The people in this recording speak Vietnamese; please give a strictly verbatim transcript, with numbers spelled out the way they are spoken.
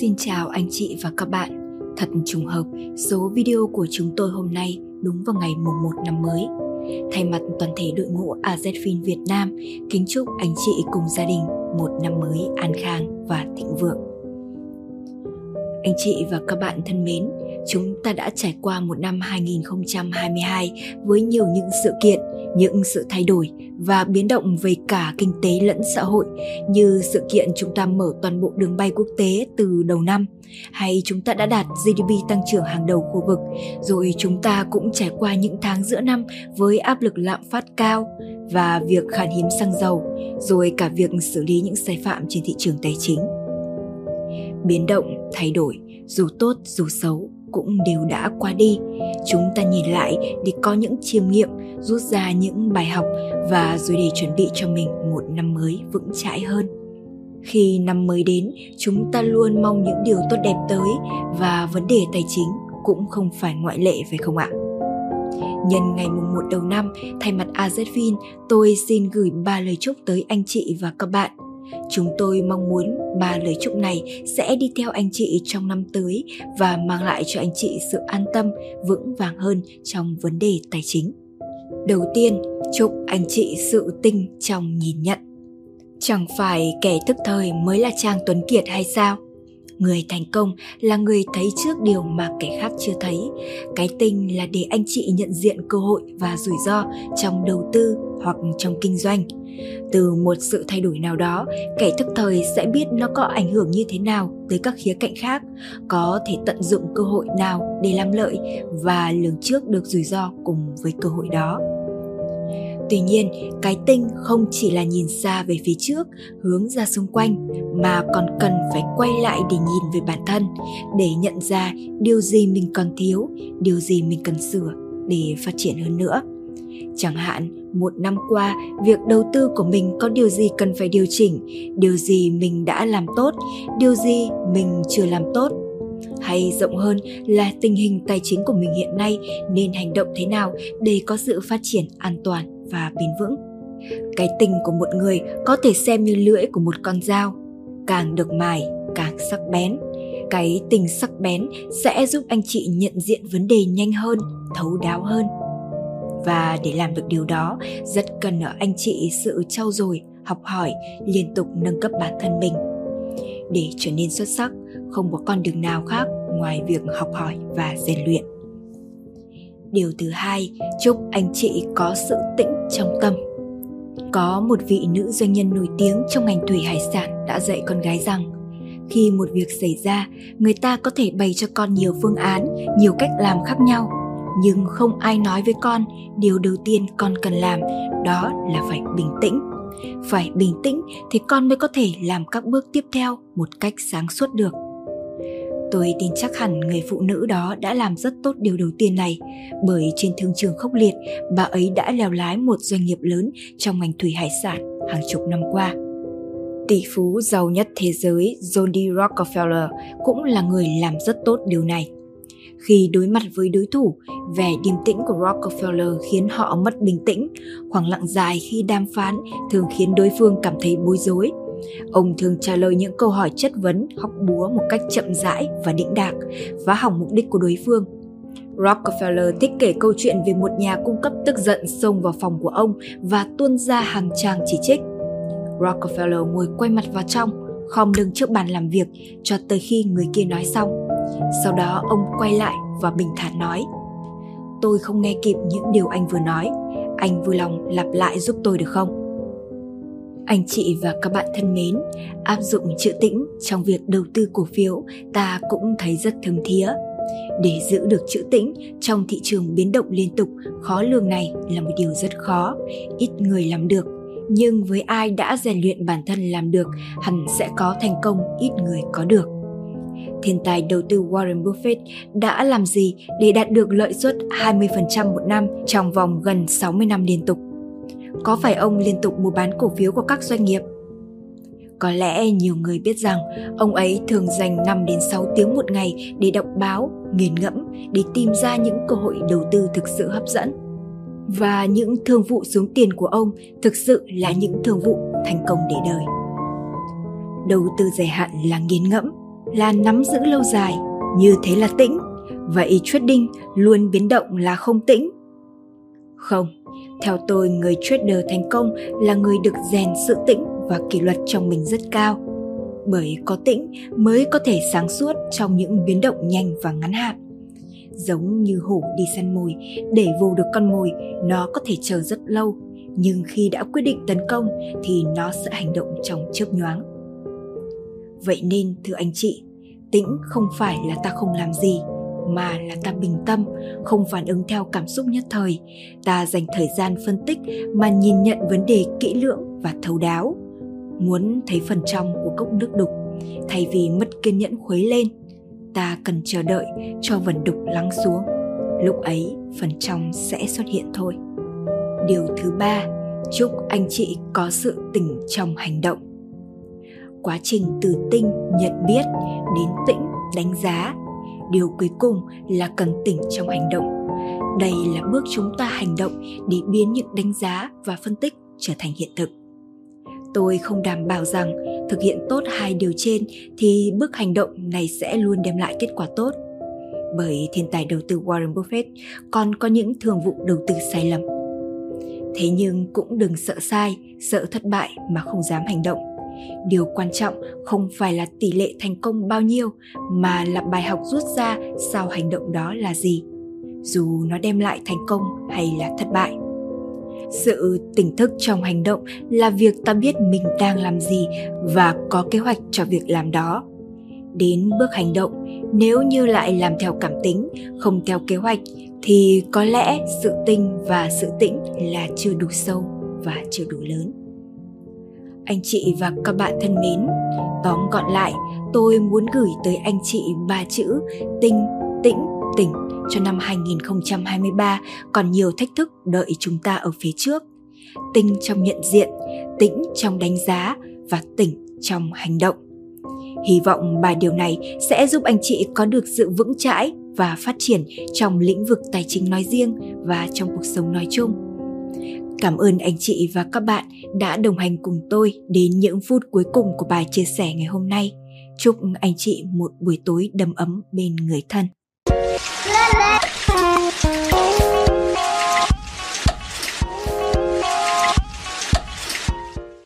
Xin chào anh chị và các bạn. Thật trùng hợp, số video của chúng tôi hôm nay đúng vào ngày mùng một năm mới. Thay mặt toàn thể đội ngũ AzFin Việt Nam, kính chúc anh chị cùng gia đình một năm mới an khang và thịnh vượng. Anh chị và các bạn thân mến, chúng ta đã trải qua một năm hai nghìn không trăm hai mươi hai với nhiều những sự kiện, những sự thay đổi và biến động về cả kinh tế lẫn xã hội, như sự kiện chúng ta mở toàn bộ đường bay quốc tế từ đầu năm, hay chúng ta đã đạt giê đê pê tăng trưởng hàng đầu khu vực, rồi chúng ta cũng trải qua những tháng giữa năm với áp lực lạm phát cao và việc khan hiếm xăng dầu, rồi cả việc xử lý những sai phạm trên thị trường tài chính. Biến động, thay đổi, dù tốt dù xấu cũng đều đã qua đi. Chúng ta nhìn lại để có những chiêm nghiệm, rút ra những bài học và rồi để chuẩn bị cho mình một năm mới vững chãi hơn. Khi năm mới đến, chúng ta luôn mong những điều tốt đẹp tới và vấn đề tài chính cũng không phải ngoại lệ, phải không ạ? Nhân ngày mùng một đầu năm, thay mặt AzFin, tôi xin gửi ba lời chúc tới anh chị và các bạn. Chúng tôi mong muốn ba lời chúc này sẽ đi theo anh chị trong năm tới và mang lại cho anh chị sự an tâm, vững vàng hơn trong vấn đề tài chính. Đầu tiên, chúc anh chị sự tinh trong nhìn nhận. Chẳng phải kẻ thức thời mới là Trang Tuấn Kiệt hay sao? Người thành công là người thấy trước điều mà kẻ khác chưa thấy. Cái tinh là để anh chị nhận diện cơ hội và rủi ro trong đầu tư hoặc trong kinh doanh. Từ một sự thay đổi nào đó, kẻ thức thời sẽ biết nó có ảnh hưởng như thế nào tới các khía cạnh khác, có thể tận dụng cơ hội nào để làm lợi và lường trước được rủi ro cùng với cơ hội đó. Tuy nhiên, cái tinh không chỉ là nhìn xa về phía trước, hướng ra xung quanh, mà còn cần phải quay lại để nhìn về bản thân, để nhận ra điều gì mình còn thiếu, điều gì mình cần sửa để phát triển hơn nữa. Chẳng hạn, một năm qua, việc đầu tư của mình có điều gì cần phải điều chỉnh, điều gì mình đã làm tốt, điều gì mình chưa làm tốt. Hay rộng hơn là tình hình tài chính của mình hiện nay nên hành động thế nào để có sự phát triển an toàn và bền vững. Cái tình của một người có thể xem như lưỡi của một con dao, càng được mài càng sắc bén. Cái tình sắc bén sẽ giúp anh chị nhận diện vấn đề nhanh hơn, thấu đáo hơn. Và để làm được điều đó, rất cần ở anh chị sự trau dồi, học hỏi, liên tục nâng cấp bản thân mình. Để trở nên xuất sắc, không có con đường nào khác ngoài việc học hỏi và rèn luyện. Điều thứ hai, chúc anh chị có sự tĩnh trong tâm. Có một vị nữ doanh nhân nổi tiếng trong ngành thủy hải sản đã dạy con gái rằng, khi một việc xảy ra, người ta có thể bày cho con nhiều phương án, nhiều cách làm khác nhau, nhưng không ai nói với con điều đầu tiên con cần làm, đó là phải bình tĩnh. Phải bình tĩnh thì con mới có thể làm các bước tiếp theo một cách sáng suốt được. Tôi tin chắc hẳn người phụ nữ đó đã làm rất tốt điều đầu tiên này, bởi trên thương trường khốc liệt, bà ấy đã lèo lái một doanh nghiệp lớn trong ngành thủy hải sản hàng chục năm qua. Tỷ phú giàu nhất thế giới John D Rockefeller cũng là người làm rất tốt điều này. Khi đối mặt với đối thủ, vẻ điềm tĩnh của Rockefeller khiến họ mất bình tĩnh. Khoảng lặng dài khi đàm phán thường khiến đối phương cảm thấy bối rối. Ông thường trả lời những câu hỏi chất vấn, hóc búa một cách chậm rãi và đĩnh đạc, phá hỏng mục đích của đối phương. Rockefeller thích kể câu chuyện về một nhà cung cấp tức giận xông vào phòng của ông và tuôn ra hàng trang chỉ trích. Rockefeller ngồi quay mặt vào trong, khom lưng trước bàn làm việc cho tới khi người kia nói xong. Sau đó ông quay lại và bình thản nói, tôi không nghe kịp những điều anh vừa nói, anh vui lòng lặp lại giúp tôi được không? Anh chị và các bạn thân mến, áp dụng chữ tĩnh trong việc đầu tư cổ phiếu ta cũng thấy rất thấm thía. Để giữ được chữ tĩnh trong thị trường biến động liên tục, khó lường này là một điều rất khó, ít người làm được. Nhưng với ai đã rèn luyện bản thân làm được, hẳn sẽ có thành công ít người có được. Thiên tài đầu tư Warren Buffett đã làm gì để đạt được lợi suất hai mươi phần trăm một năm trong vòng gần sáu mươi năm liên tục? Có phải ông liên tục mua bán cổ phiếu của các doanh nghiệp? Có lẽ nhiều người biết rằng ông ấy thường dành năm đến sáu tiếng một ngày để đọc báo, nghiền ngẫm, để tìm ra những cơ hội đầu tư thực sự hấp dẫn. Và những thương vụ xuống tiền của ông thực sự là những thương vụ thành công để đời. Đầu tư dài hạn là nghiền ngẫm, là nắm giữ lâu dài, như thế là tĩnh. Vậy trading luôn biến động là không tĩnh? Không, theo tôi người trader thành công là người được rèn sự tĩnh và kỷ luật trong mình rất cao. Bởi có tĩnh mới có thể sáng suốt trong những biến động nhanh và ngắn hạn. Giống như hổ đi săn mồi, để vồ được con mồi nó có thể chờ rất lâu, nhưng khi đã quyết định tấn công thì nó sẽ hành động trong chớp nhoáng. Vậy nên thưa anh chị, tĩnh không phải là ta không làm gì, mà là ta bình tâm, không phản ứng theo cảm xúc nhất thời. Ta dành thời gian phân tích mà nhìn nhận vấn đề kỹ lưỡng và thấu đáo, muốn thấy phần trong của cốc nước đục. Thay vì mất kiên nhẫn khuấy lên, ta cần chờ đợi cho vần đục lắng xuống. Lúc ấy phần trong sẽ xuất hiện thôi. Điều thứ ba, chúc anh chị có sự tỉnh trong hành động. Quá trình từ tinh nhận biết đến tĩnh đánh giá, điều cuối cùng là cần tỉnh trong hành động. Đây là bước chúng ta hành động để biến những đánh giá và phân tích trở thành hiện thực. Tôi không đảm bảo rằng thực hiện tốt hai điều trên thì bước hành động này sẽ luôn đem lại kết quả tốt. Bởi thiên tài đầu tư Warren Buffett còn có những thường vụ đầu tư sai lầm. Thế nhưng cũng đừng sợ sai, sợ thất bại mà không dám hành động. Điều quan trọng không phải là tỷ lệ thành công bao nhiêu, mà là bài học rút ra sau hành động đó là gì, dù nó đem lại thành công hay là thất bại. Sự tỉnh thức trong hành động là việc ta biết mình đang làm gì và có kế hoạch cho việc làm đó. Đến bước hành động, nếu như lại làm theo cảm tính, không theo kế hoạch, thì có lẽ sự tinh và sự tĩnh là chưa đủ sâu và chưa đủ lớn. Anh chị và các bạn thân mến, tóm gọn lại, tôi muốn gửi tới anh chị ba chữ tinh, tĩnh, tỉnh cho năm hai không hai ba còn nhiều thách thức đợi chúng ta ở phía trước. Tinh trong nhận diện, tĩnh trong đánh giá và tỉnh trong hành động. Hy vọng ba điều này sẽ giúp anh chị có được sự vững chãi và phát triển trong lĩnh vực tài chính nói riêng và trong cuộc sống nói chung. Cảm ơn anh chị và các bạn đã đồng hành cùng tôi đến những phút cuối cùng của bài chia sẻ ngày hôm nay. Chúc anh chị một buổi tối đầm ấm bên người thân.